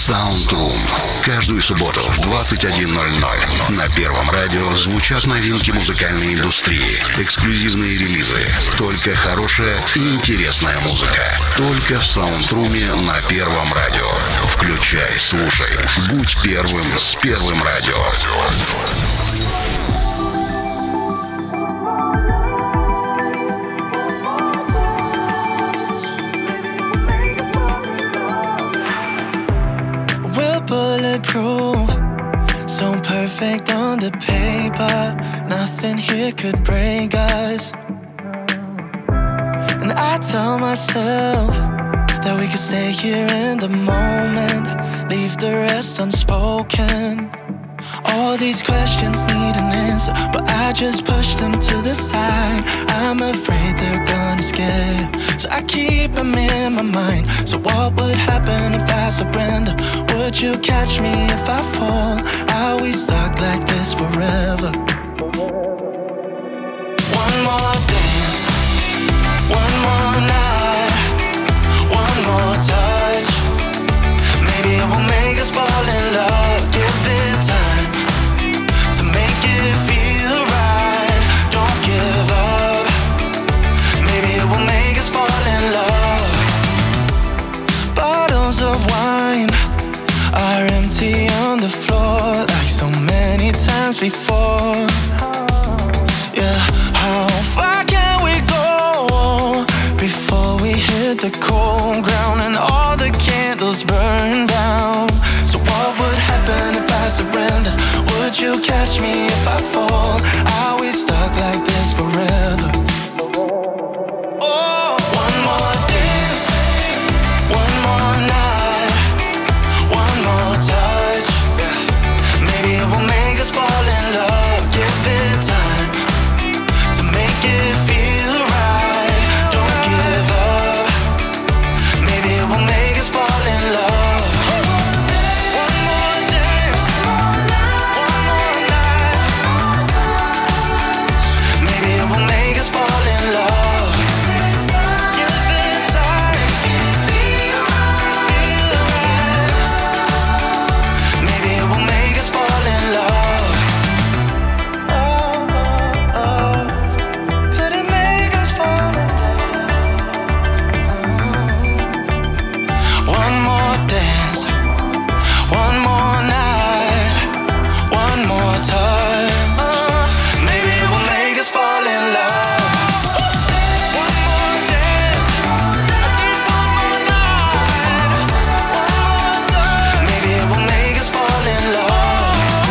SoundRoom. Каждую субботу в 21:00 на Первом радио звучат новинки музыкальной индустрии, эксклюзивные релизы, только хорошая и интересная музыка. Только в SoundRoom на Первом радио. Включай, слушай, будь первым с Первым радио. Bulletproof, so perfect on the paper. Nothing here could break us. And I tell myself that we could stay here in the moment, leave the rest unspoken. All these questions need an answer, but I just push them to the side. I'm afraid they're gonna scare, so I keep them in my mind. So what would happen if I surrender? Would you catch me if I fall? Are we stuck like this forever? One more dance, one more night, one more touch. Maybe it will make us fall in love. Give it time to make it feel right. Don't give up. Maybe it will make us fall in love. Bottles of wine are empty on the floor, like so many times before. Yeah, how far can we go before we hit the cold ground and all the candles burn down? So what would happen if I surrender? Would you catch me if I fall? Are we stuck like this forever? Oh, one more dance, one more night, one more touch. Maybe it will make us fall in love. Give it time to make it feel right. Don't give up. Maybe it will make us fall in love. One more dance, one more night. Maybe it will make us fall in love. Give it time, feel right. Maybe it will make us fall in love. Could it make us fall in love? One more dance, one more night, one more touch. Maybe it will make us fall in love. One more dance, one more night, one more touch. Maybe it will make us fall in love.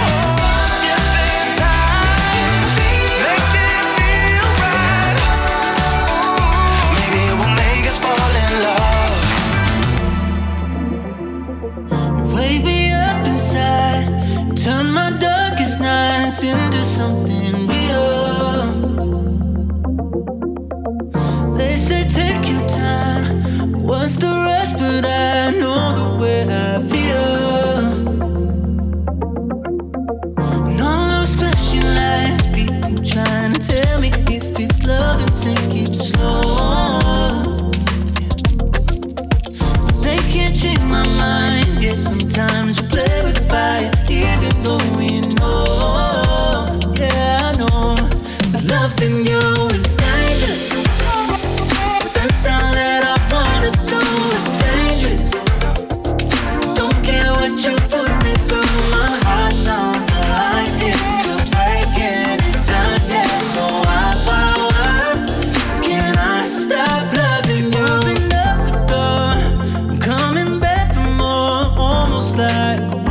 Give it time, make it feel right. Maybe it will make us fall in love. You wake me up inside, you turn my darkest nights into something real. They say take your time, what's the rush? But I know the way I feel. And all those flashing lights, people trying to tell me if it's love and take it slow. They can't change my mind. Yet sometimes we play with fire, even though we know, yeah, I know, that loving you is dangerous. But that's all that I wanna do. It's dangerous. Don't care what you put me through. My heart's on the line. It could break anytime, yeah. So why can I stop loving you? Open up the door, I'm coming back for more. Almost like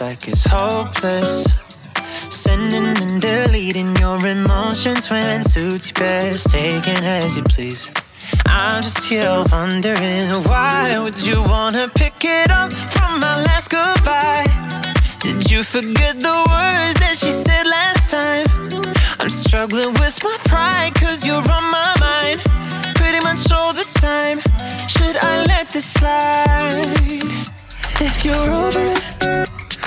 Like it's hopeless, sending and deleting your emotions when suits you best, taking as you please. I'm just here wondering, why would you wanna pick it up from my last goodbye? Did you forget the words that she said last time? I'm struggling with my pride, cause you're on my mind pretty much all the time. Should I let this slide? If you're over it,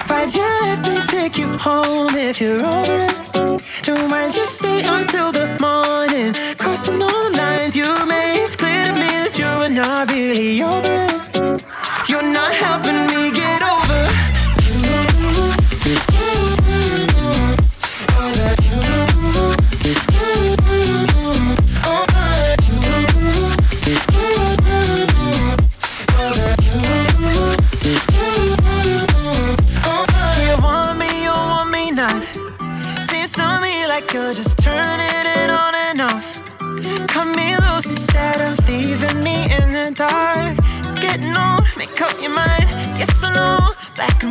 why'd you let me take you home? If you're over it, then why'd you stay until the morning? Crossing all the lines you made, it's clear to me that you are not really over it. You're not helping me get over you.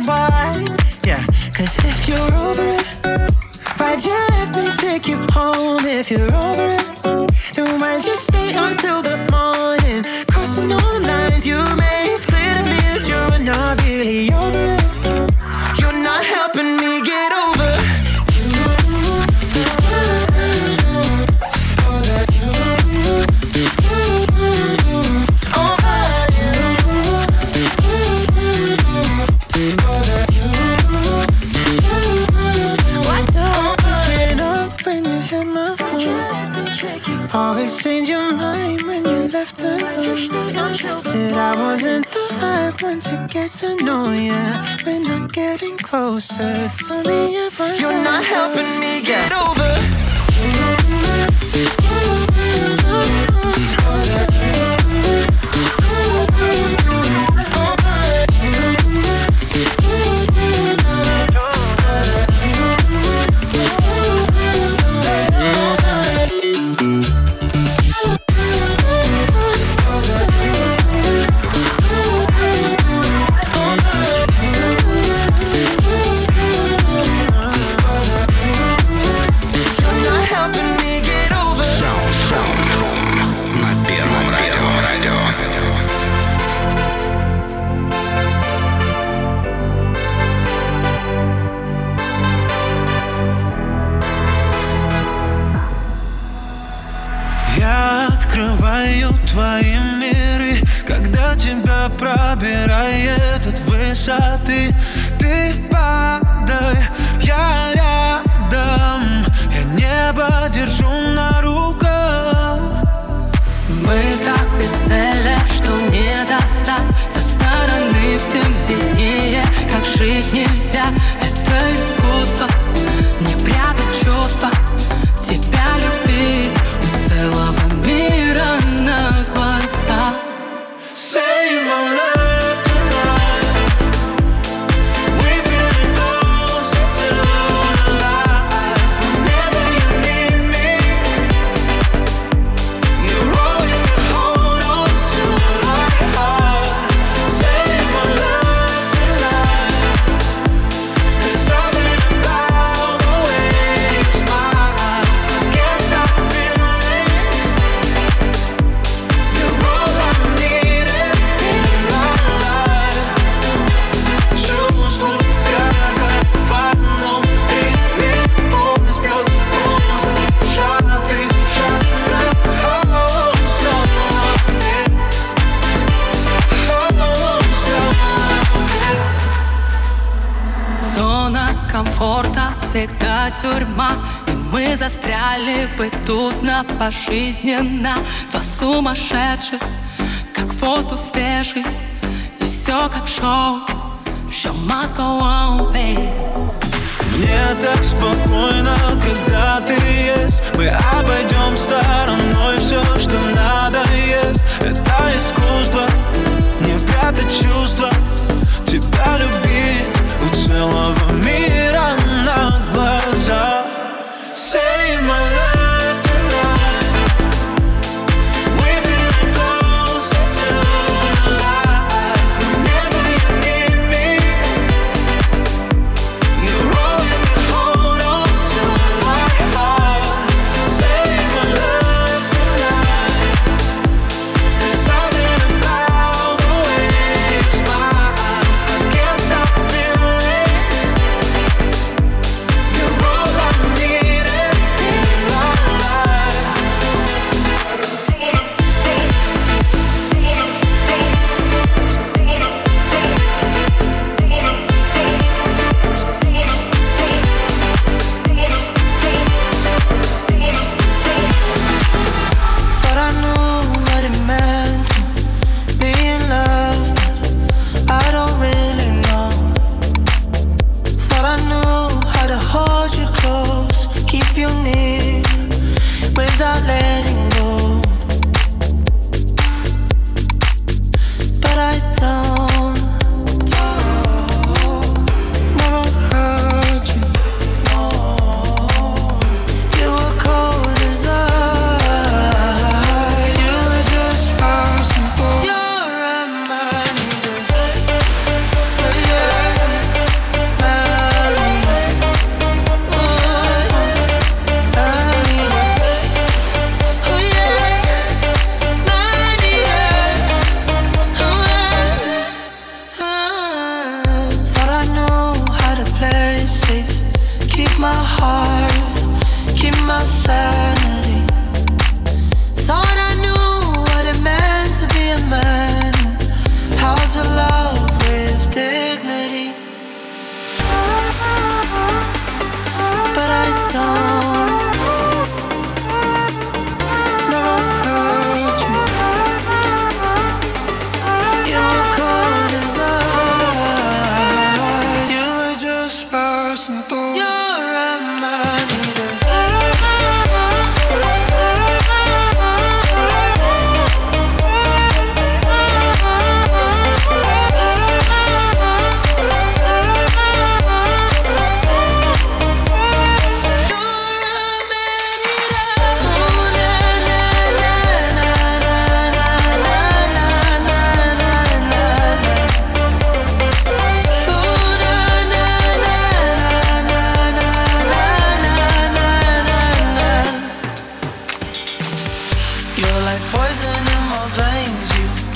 wine, yeah. Cause if you're over it, why'd you let me take you home? If you're over it, then why'd you stay until the morning? Crossing all the lines you made, it's clear to me that you're not really over it. You're not helping me get over. Always change your mind when you left alone. Said I wasn't the right one to get to know ya. We're not getting closer. Tell me if I you're not helping me get over. Твои миры, когда тебя пробирает от высоты, ты падай, я рядом, я небо держу на руках. Мы так бесцельны, что не достать, со стороны всем виднее, как жить нельзя. Это искусство, не прятать чувства, тебя любить у целого мира. Save my life. Всегда тюрьма, и мы застряли бы тут на пожизненно. Два сумасшедших, как воздух свежий, и все как шоу. Show must go on, babe. Мне так спокойно, когда ты есть. Мы обойдем стороной все, что надо есть. Это искусство, не прятать чувства, тебя любить у целого мира на глаза. Save my life.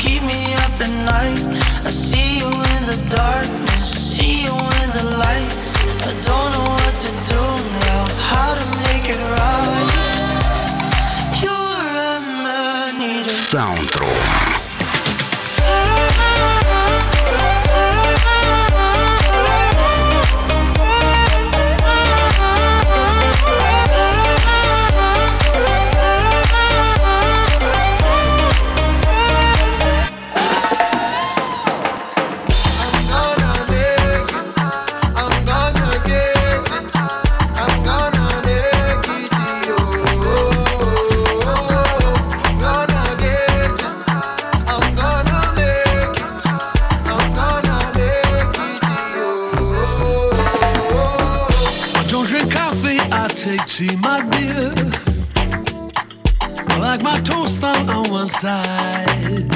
keep me up at night. I see you in the darkness, see you in the light. I don't know what to do now, how to make it right. You're a man eater. SoundRoom. Take tea, my dear. I like my toast done on one side,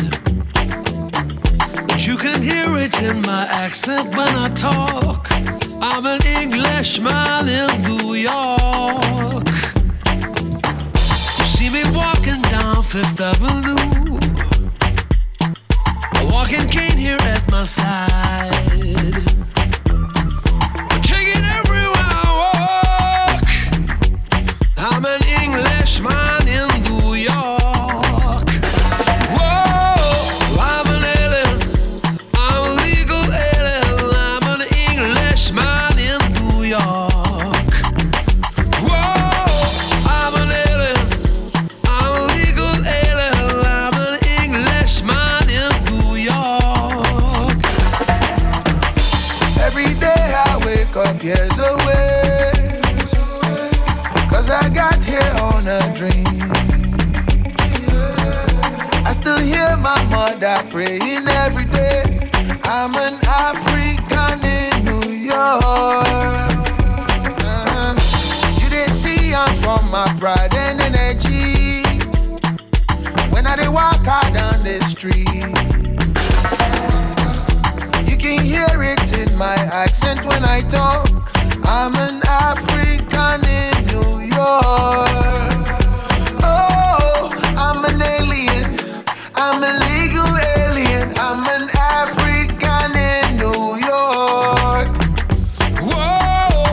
but you can hear it in my accent when I talk. I'm an Englishman in New York. You see me walking down Fifth Avenue, a walking cane here at my side. I'm an Englishman in New York. Whoa, I'm an alien, I'm a legal alien. I'm an Englishman in New York. Whoa, I'm an alien, I'm a legal alien. I'm an Englishman in New York. Every day I wake up years away, I got here on a dream. I still hear my mother praying every day. I'm an African in New York. You didn't see I'm from my pride and energy. When I dey walk out on the street, you can hear it in my accent when I talk. I'm an African in New York. Oh, I'm an alien. I'm a legal alien. I'm an African in New York. Whoa,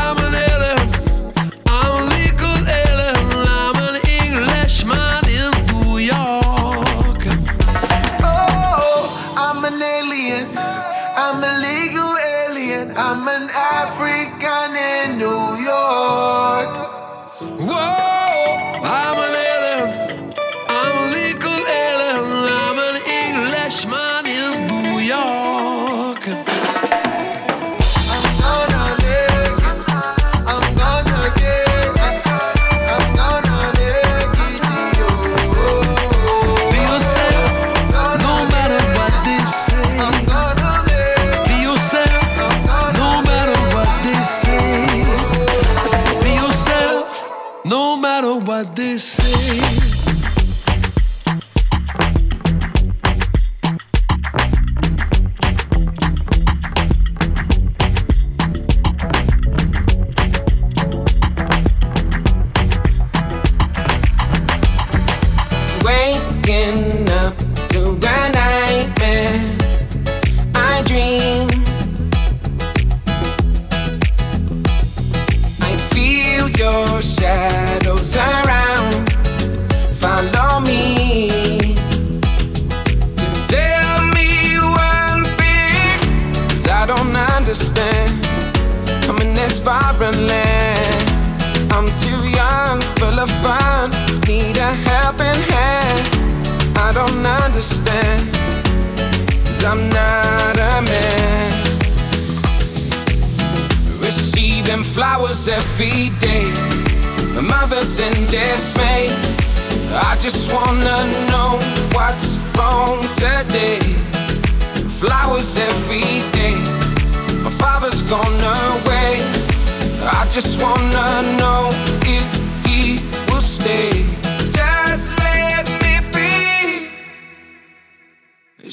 I'm an alien. I'm a legal alien. I'm an Englishman in New York. Oh, I'm an alien. I'm a legal alien. I'm an African.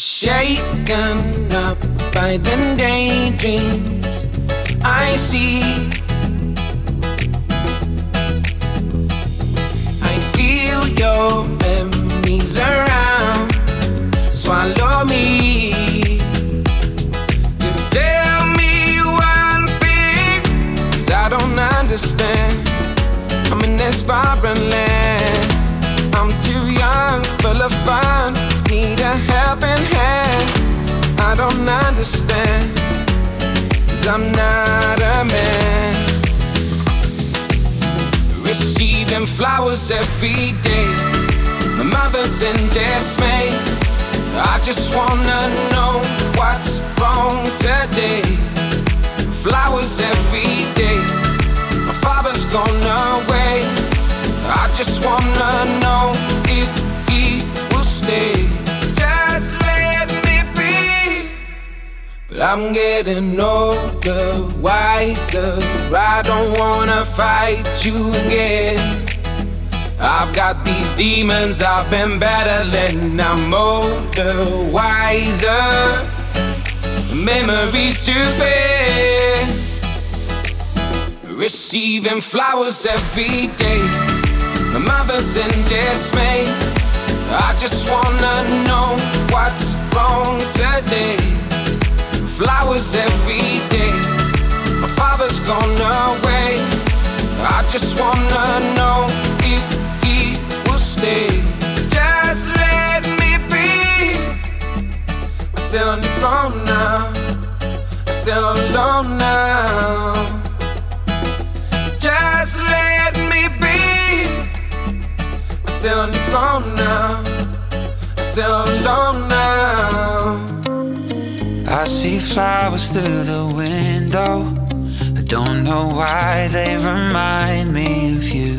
Shaken up by the daydreams I see, I feel your memories around, so helping hand. I don't understand, 'cause I'm not a man. Receiving flowers every day, my mother's in dismay. I just wanna know what's wrong today. Flowers every day, my father's gone away. I just wanna know if he will stay. Just let me be. But I'm getting older, wiser. I don't wanna fight you again. I've got these demons I've been battling. I'm older, wiser. Memories to fear. Receiving flowers every day. My mother's in dismay. I just wanna know what's wrong today. Flowers every day. My father's gone away. I just wanna know if just let me be. I'm still on the phone now. I'm still alone now. Just let me be. I'm still on the phone now. I'm still alone now. I see flowers through the window. I don't know why they remind me of you.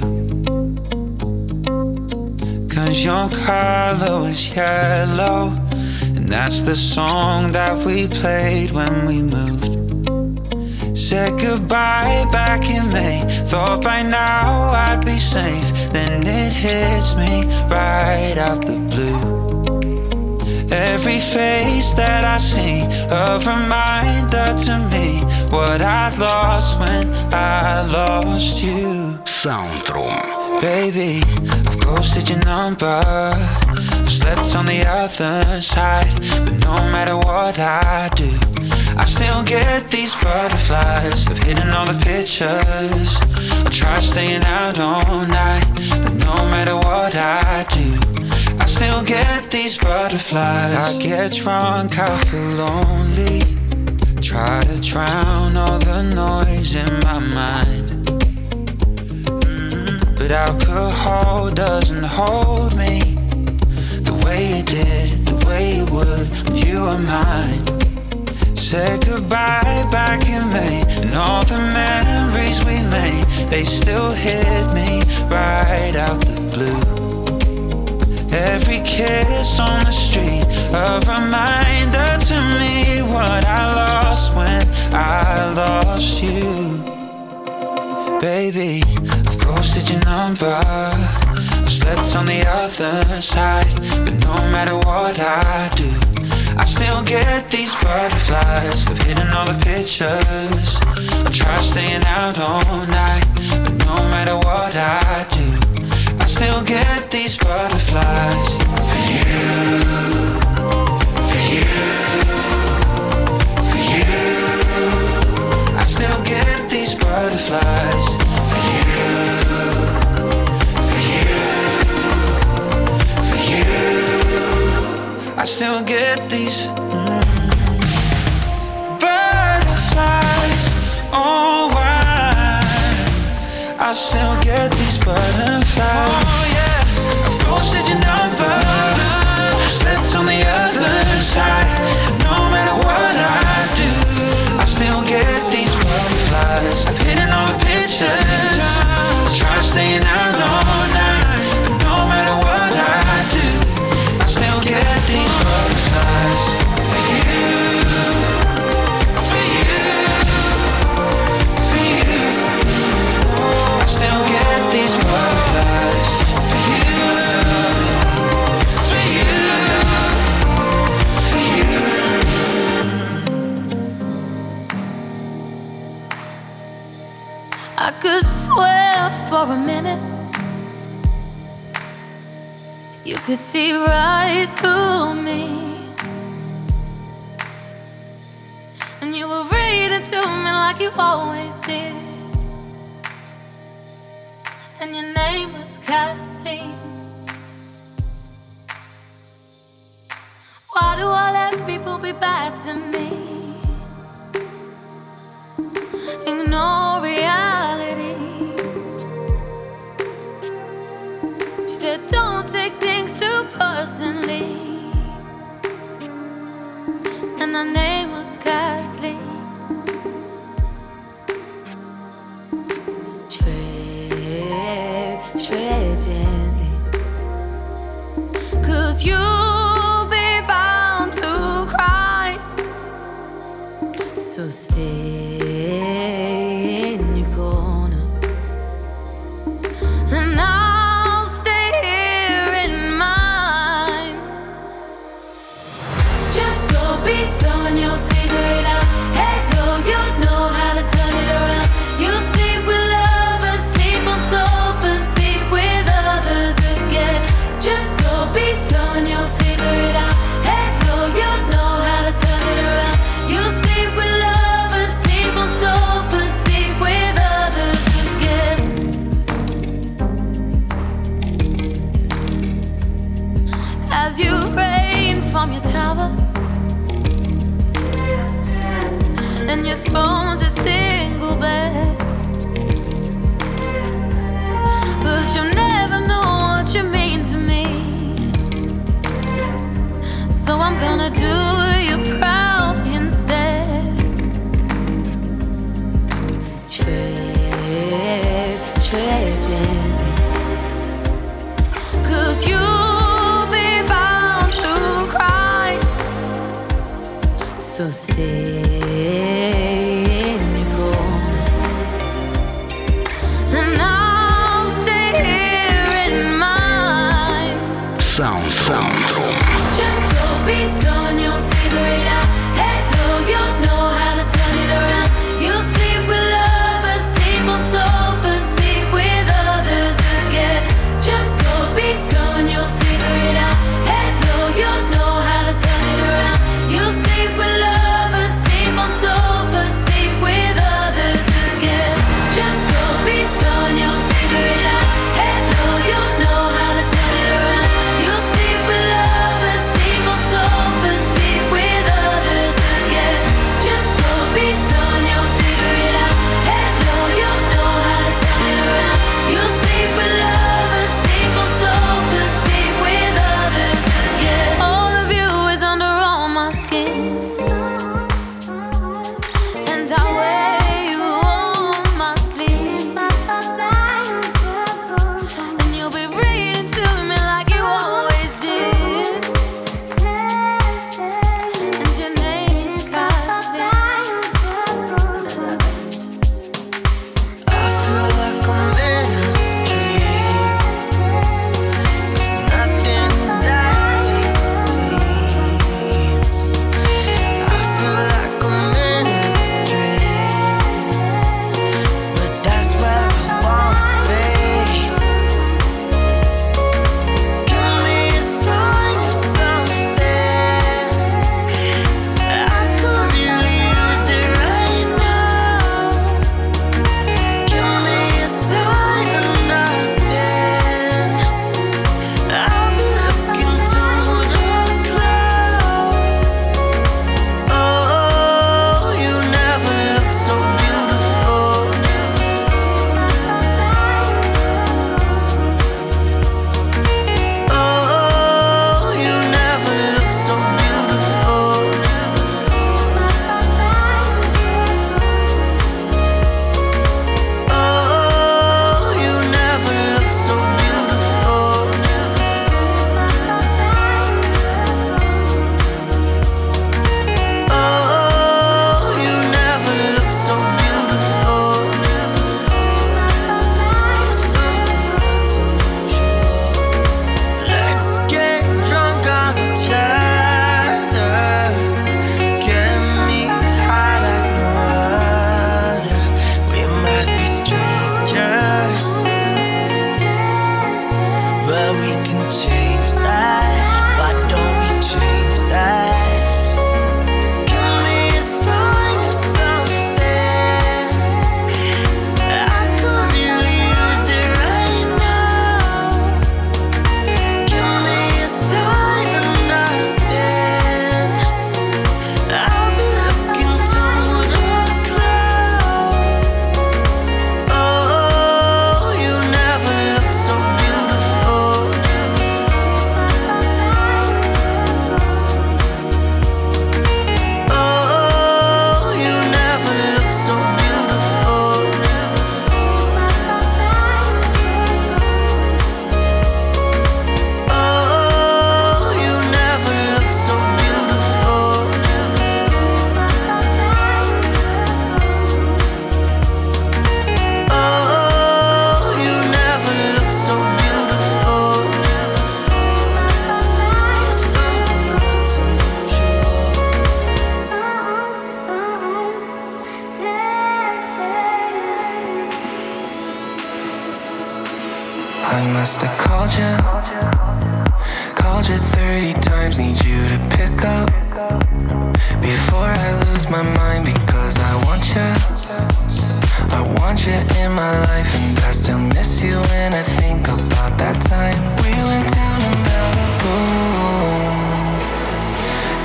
'Cause your color is yellow, and that's the song that we played when we moved. Said goodbye back in May, thought by now I'd be safe. Then it hits me right out the blue. Every face that I see, a reminder to me what I lost when I lost you. SoundRoom. Baby, posted your number, slept on the other side. But no matter what I do, I still get these butterflies. I've hidden all the pictures, I try staying out all night. But no matter what I do, I still get these butterflies. I get drunk, I feel lonely, try to drown all the noise in my mind. But alcohol doesn't hold me the way it did, the way it would when you were mine. Said goodbye back in May, and all the memories we made, they still hit me right out the blue. Every kiss on the street, a reminder to me what I lost when I lost you. Baby, posted your number, slept on the other side. But no matter what I do, I still get these butterflies. I've hidden all the pictures, I try staying out all night. But no matter what I do, I still get these butterflies. For you, for you, for you, I still get these butterflies. For you, I still get these butterflies. Oh, why I still get these butterflies. Oh, yeah. I've posted your number, slept on the other side. No matter what I do, I still get these butterflies. I've hidden all the pictures, try staying out all night. But no matter what I do, I still get these butterflies. For you, for you, for you, I still get these butterflies. For you, for you, for you. I could swear for a minute you could see right through me, and you were reading to me like you always did. And your name was Kathleen. Why do I let people be bad to me? Ignore reality. She said, don't take things too personally. And her name was Kathleen. Tread gently, 'cause you'll be bound to cry. So stay in your corner, and I'll stay here in mine. Just go, be slow, and you'll figure it out. Head low, you'll know how to turn it around. You'll sleep with lovers, sleep on sofas. Just go, be slow, and you'll figure it out. Head low, you'll know how to turn it around. You'll sleep with lovers, sleep on sofas, sleep with others again. As you rain from your tower, and your phone's a single bed, but you'll never know what you mean to me. So I'm gonna do you proud instead. Tread gently, 'cause you'll be bound to cry. So stay in your corner, and I'll stay here in my SoundRoom. Just go, be slow, and you'll figure it out. Head low, you'll know how to turn it around. You'll sleep with lovers, sleep on sofas, sleep with others again. Just go, be slow, and you'll figure it out. Head low, you'll know how to turn it around. You'll sleep with lovers, sleep on sofas, sleep with others again. Just go, be slow, and you'll figure it out. Head low, you'll know how to turn it around. You'll sleep with lovers, sleep on sofas. lost. I called you 30 times. Need you to pick up before I lose my mind, because I want you in my life, and I still miss you when I think about that time we went down to Malibu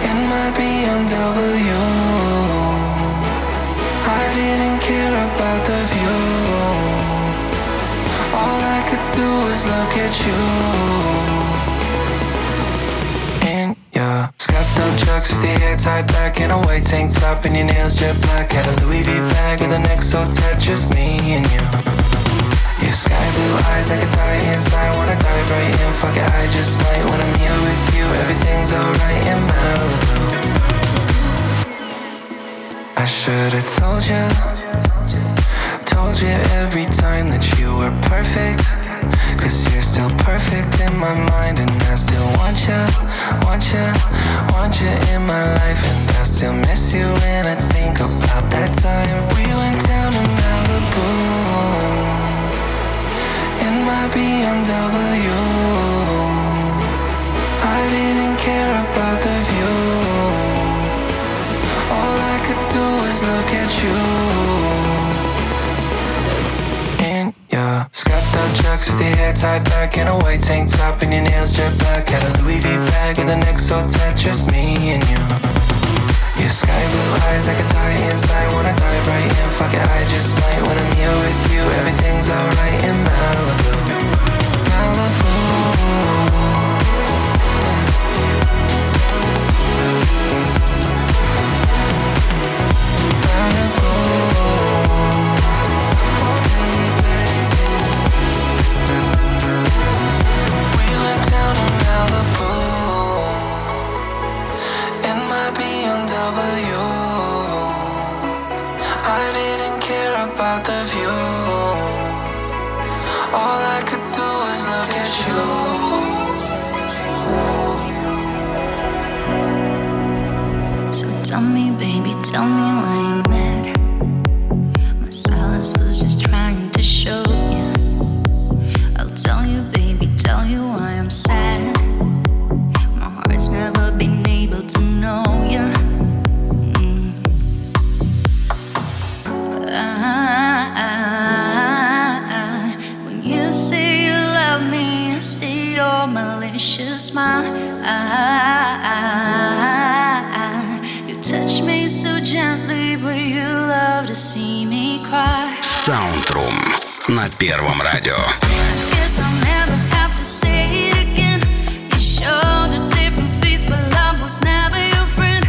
in my BMW. I didn't care about the view. All I could do was look at you. In your scuffed up trucks with your hair tied back in a white tank top and your nails jet black. Had a Louis V bag with an XO tat, just me and you. Your sky blue eyes, I could die inside. Wanna dive right in, fuck it, I just might. When I'm here with you, everything's alright in Malibu. I should've told you. Told you every time that you were perfect, 'cause you're still perfect in my mind, and I still want you in my life, and I still miss you when I think about that time we went down to Malibu in my BMW. I didn't care about the view. All I could do was look at you. Yeah. Scuffed up trucks with your hair tied back in a white tank top and your nails jet black. Had a Louis V bag with an XO tat, just me and you. Your sky blue eyes, I could die inside. Wanna dive right in, fuck it, I just might. When I'm here with you, everything's alright in Malibu. Malibu. SoundRoom на Первом радио. Say it again, you showed a different face, but love was never your friend.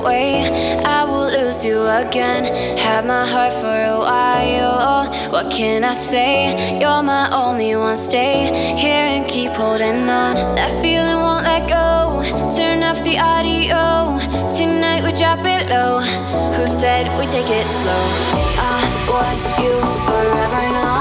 my way, I will lose you again. Had my heart for a while, what can I say? You're my only one, stay here and keep holding on. That feeling won't let go, turn up the audio. Tonight we drop it low, who said we take it slow? I want you forever and on.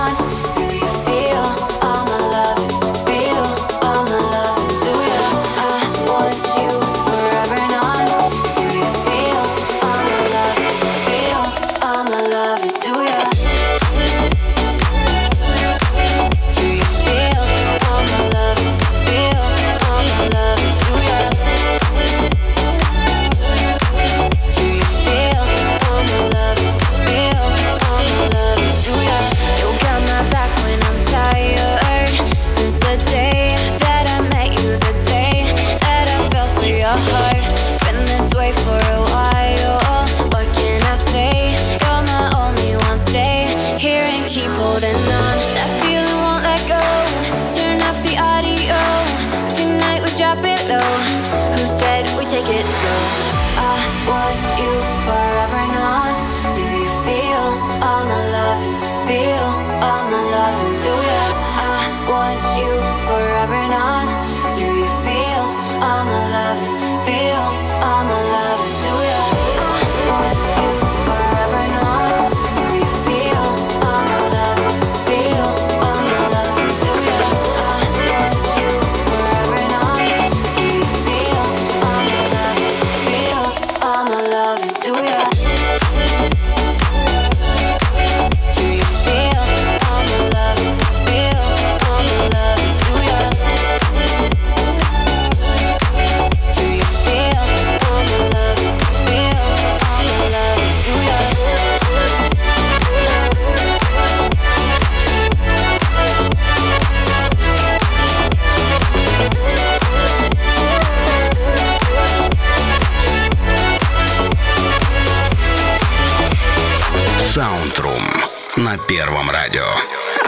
Первом радио.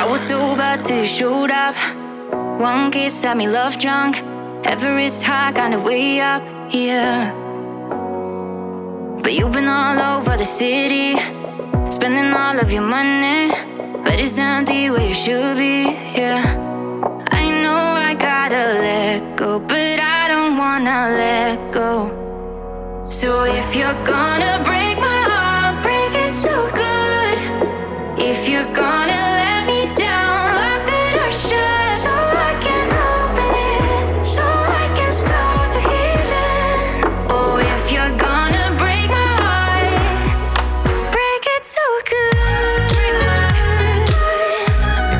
I was so about to shoot up. One kiss had me love drunk. Everest high, kind of way up, yeah. But you've been all over the city, spending all of your money, but it's empty where you should be, yeah. I know I gotta let go, but I don't wanna let go. So if you're gonna break my heart, break it so good. If you're gonna let me down, lock the door shut, so I can't open it, so I can start the healing. Oh, if you're gonna break my heart, break it so good.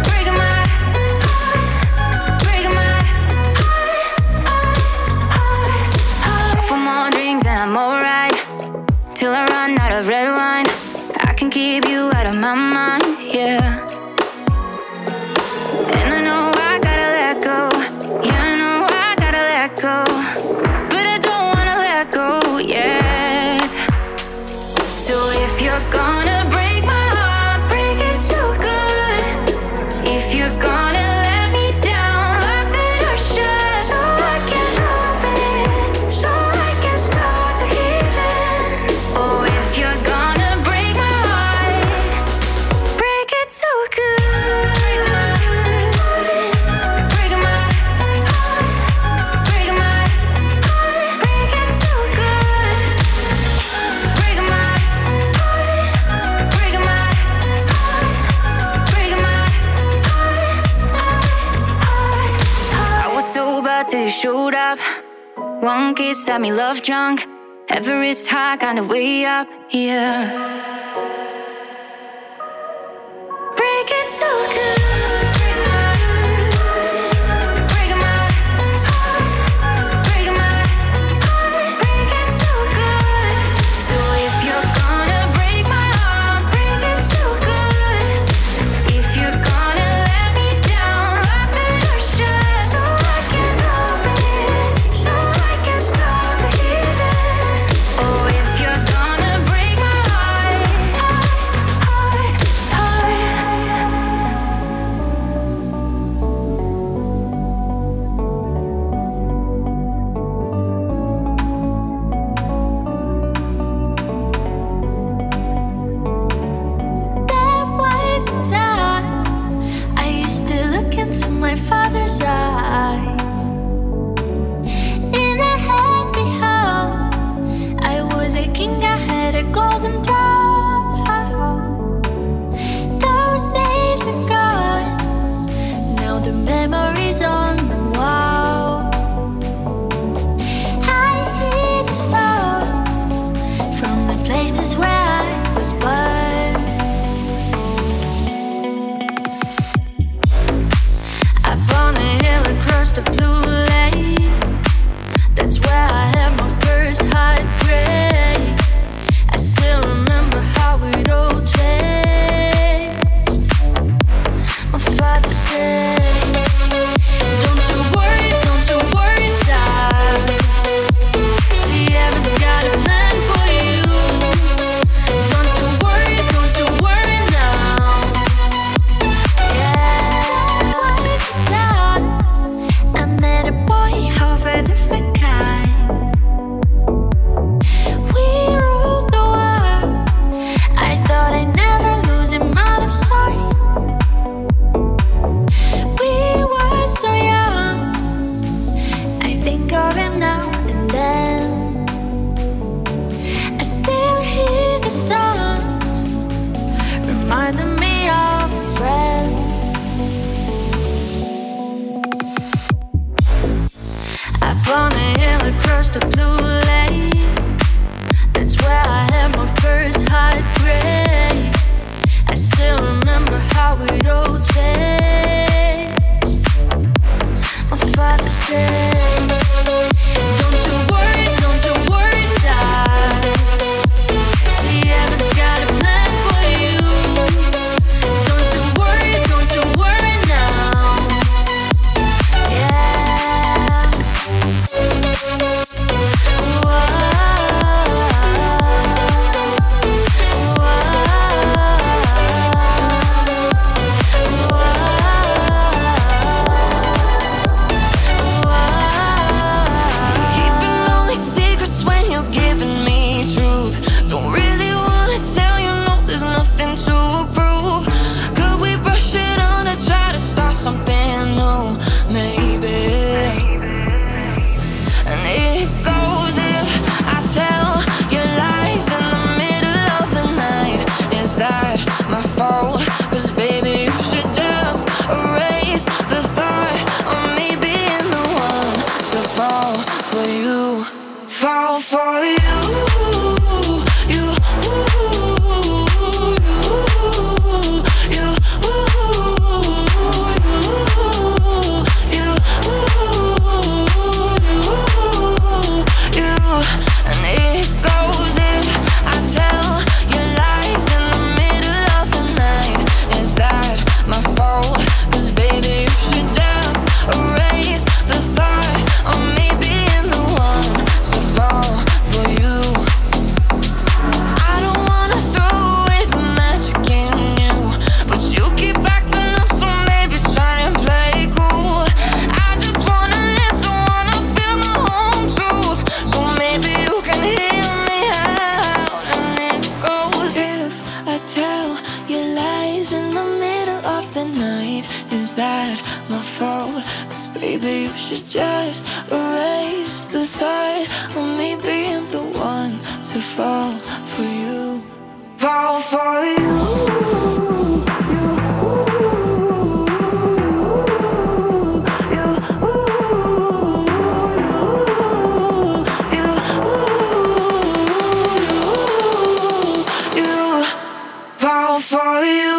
Break my heart, break my heart, break my heart. Couple more drinks and I'm alright, till I run out of red wine. I can keep you out of my mind, yeah. And I know I gotta let go, yeah, I know I gotta let go, but I don't wanna let go yet. So if you're gonna break my heart, break it so good. If you're gonna showed up, one kiss had me love drunk. Everest high, kinda way up, yeah. Break it so good. the blue lane. That's where I had my first heartbreak. I still remember how it all changed. My father said, don't you worry, child. See, heaven's got a plan for you. Don't you worry now. Yeah. Town, I met a boy of a different kind. We ruled the world. I thought I'd never lose him out of sight. We were so young. I think of him now and then. I still hear the songs, reminding me of a friend. I found him across the blue lane. That's where I had my first heartbreak. I still remember how it all changed. My father said, don't you worry, child. See, heaven's got a plan for you. Don't you worry now. Yeah. Keeping all these secrets when you're giving me truth. Don't really wanna tell you, no, there's nothing to prove. Could we brush it on and try to start something new? Maybe. And it goes, if I tell you lies in the middle of the night, is that my fault? Cause baby, you should just erase the thought of me being the one to fall for you. Fall for you. You, you. And it goes, if I tell you lies in the middle of the night, is that my fault? Cause baby, you should just erase the thought of me being the one to fall for you. I don't wanna throw away the magic in you, but you keep acting up, so maybe try and play cool. I just wanna listen, wanna feel my own truth, so maybe you can hear me out. And it goes, if I tell you lies in the middle of the night, is that my fault? Cause baby, you should just erase the thought of me being the one to fall for you. Fall for you. You fall for you.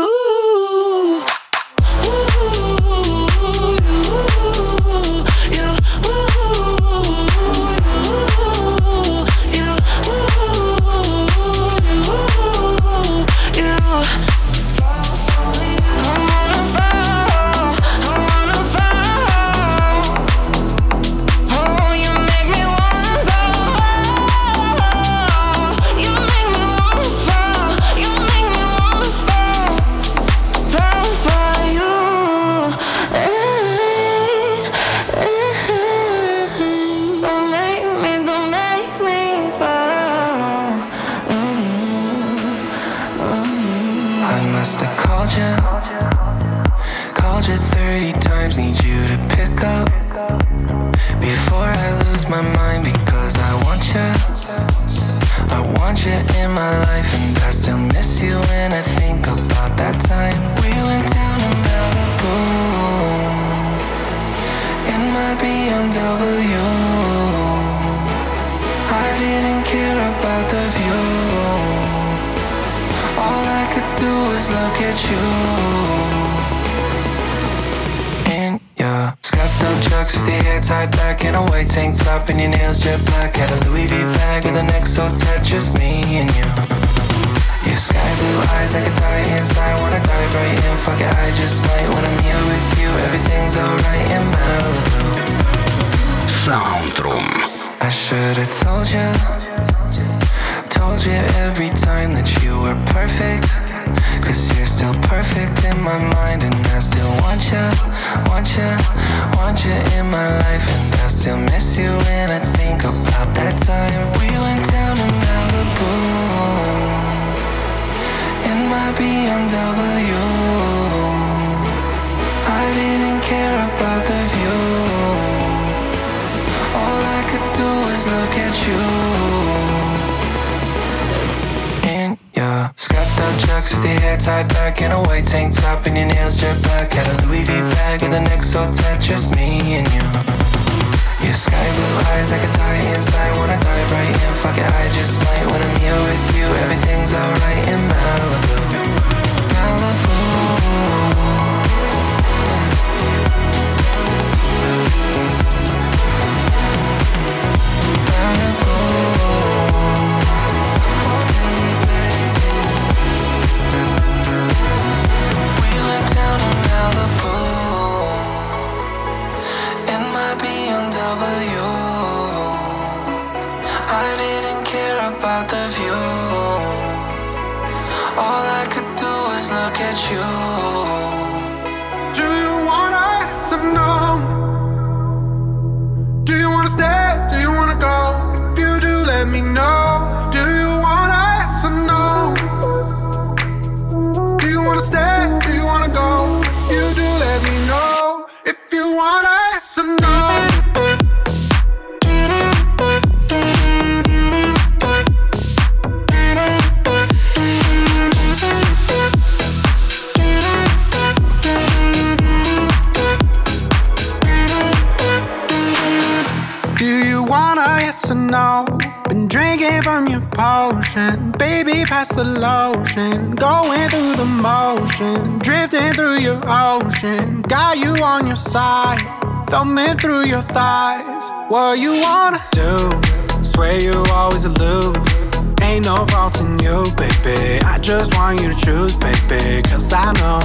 I must have called you 30 times, need you to pick up before I lose my mind, because I want you in my life, and I still miss you when I think about that time we went down to Malibu in my BMW. I didn't care about the view. All I could do was look at you. In your scuffed up trucks with the tight black and a white tank top and your nails jet black. Got a Louis V bag with a neck so tight, just me and you. Your sky blue eyes, I could die inside, wanna dive right in. Fuck it, I just might. When I'm here with you, everything's alright in Malibu. SoundRoom. I should've told you every time that you were perfect. 'Cause you're still perfect in my mind, and I still want you in my life, and I still miss you when I think about that time we went down to Malibu in my BMW. I didn't care about the view, all I could do was look at you in your scuffed-up chucks with your hair tied back and a white tank top and your nails jet black. Got a Louis V bag with a neck so tight, just me and you. Your sky blue eyes, I could die inside, wanna dive right in. Fuck it, I just might. When I'm here with you, everything's alright in Malibu. Malibu. The lotion, going through the motion, drifting through your ocean. Got you on your side, thumbing through your thighs. What you wanna do? Swear you always elude. Ain't no fault in you, baby. I just want you to choose, baby. 'Cause I know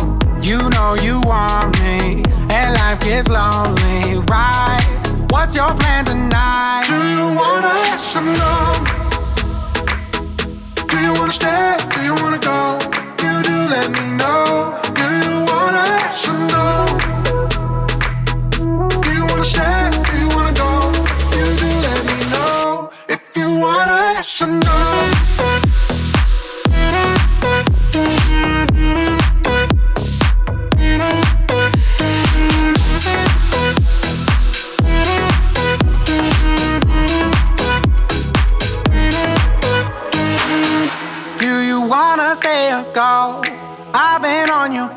you want me, and life gets lonely, right? What's your plan tonight? Do you wanna have some love? Do you wanna stay? Do you wanna go? If you do, let me know. Do you wanna yes or no? Do you wanna stay? Do you wanna go? If you do, let me know. If you wanna yes or no.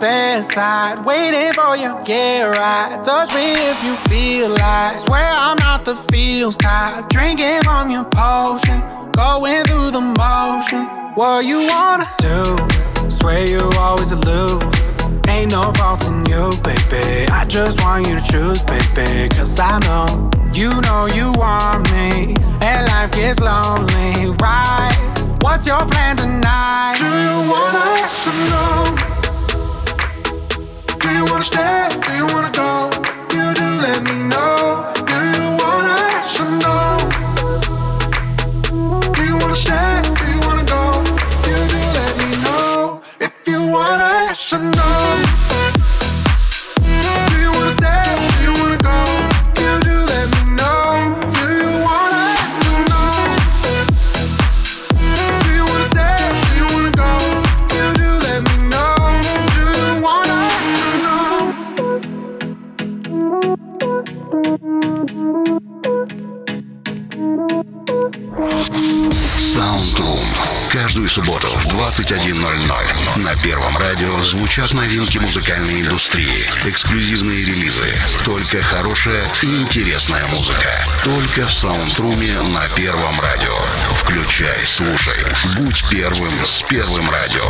Bedside, waiting for your get right. Touch me if you feel like. Swear I'm not the feels type. Drinking from your potion, going through the motion. What you wanna do? Swear you always elude. Ain't no fault in you, baby. I just want you to choose, baby. 'Cause I know you want me, and life gets lonely, right? What's your plan tonight? Do you wanna have some love? Do you wanna stay? Do you wanna go? If you do, let me know. Do you wanna yes or no? Do you wanna stay? Do you wanna go? If you do, let me know. If you wanna yes or no. Каждую субботу в 21:00 на Первом радио звучат новинки музыкальной индустрии, эксклюзивные релизы, только хорошая и интересная музыка. Только в SoundRoom на Первом радио. Включай, слушай, будь первым с Первым радио.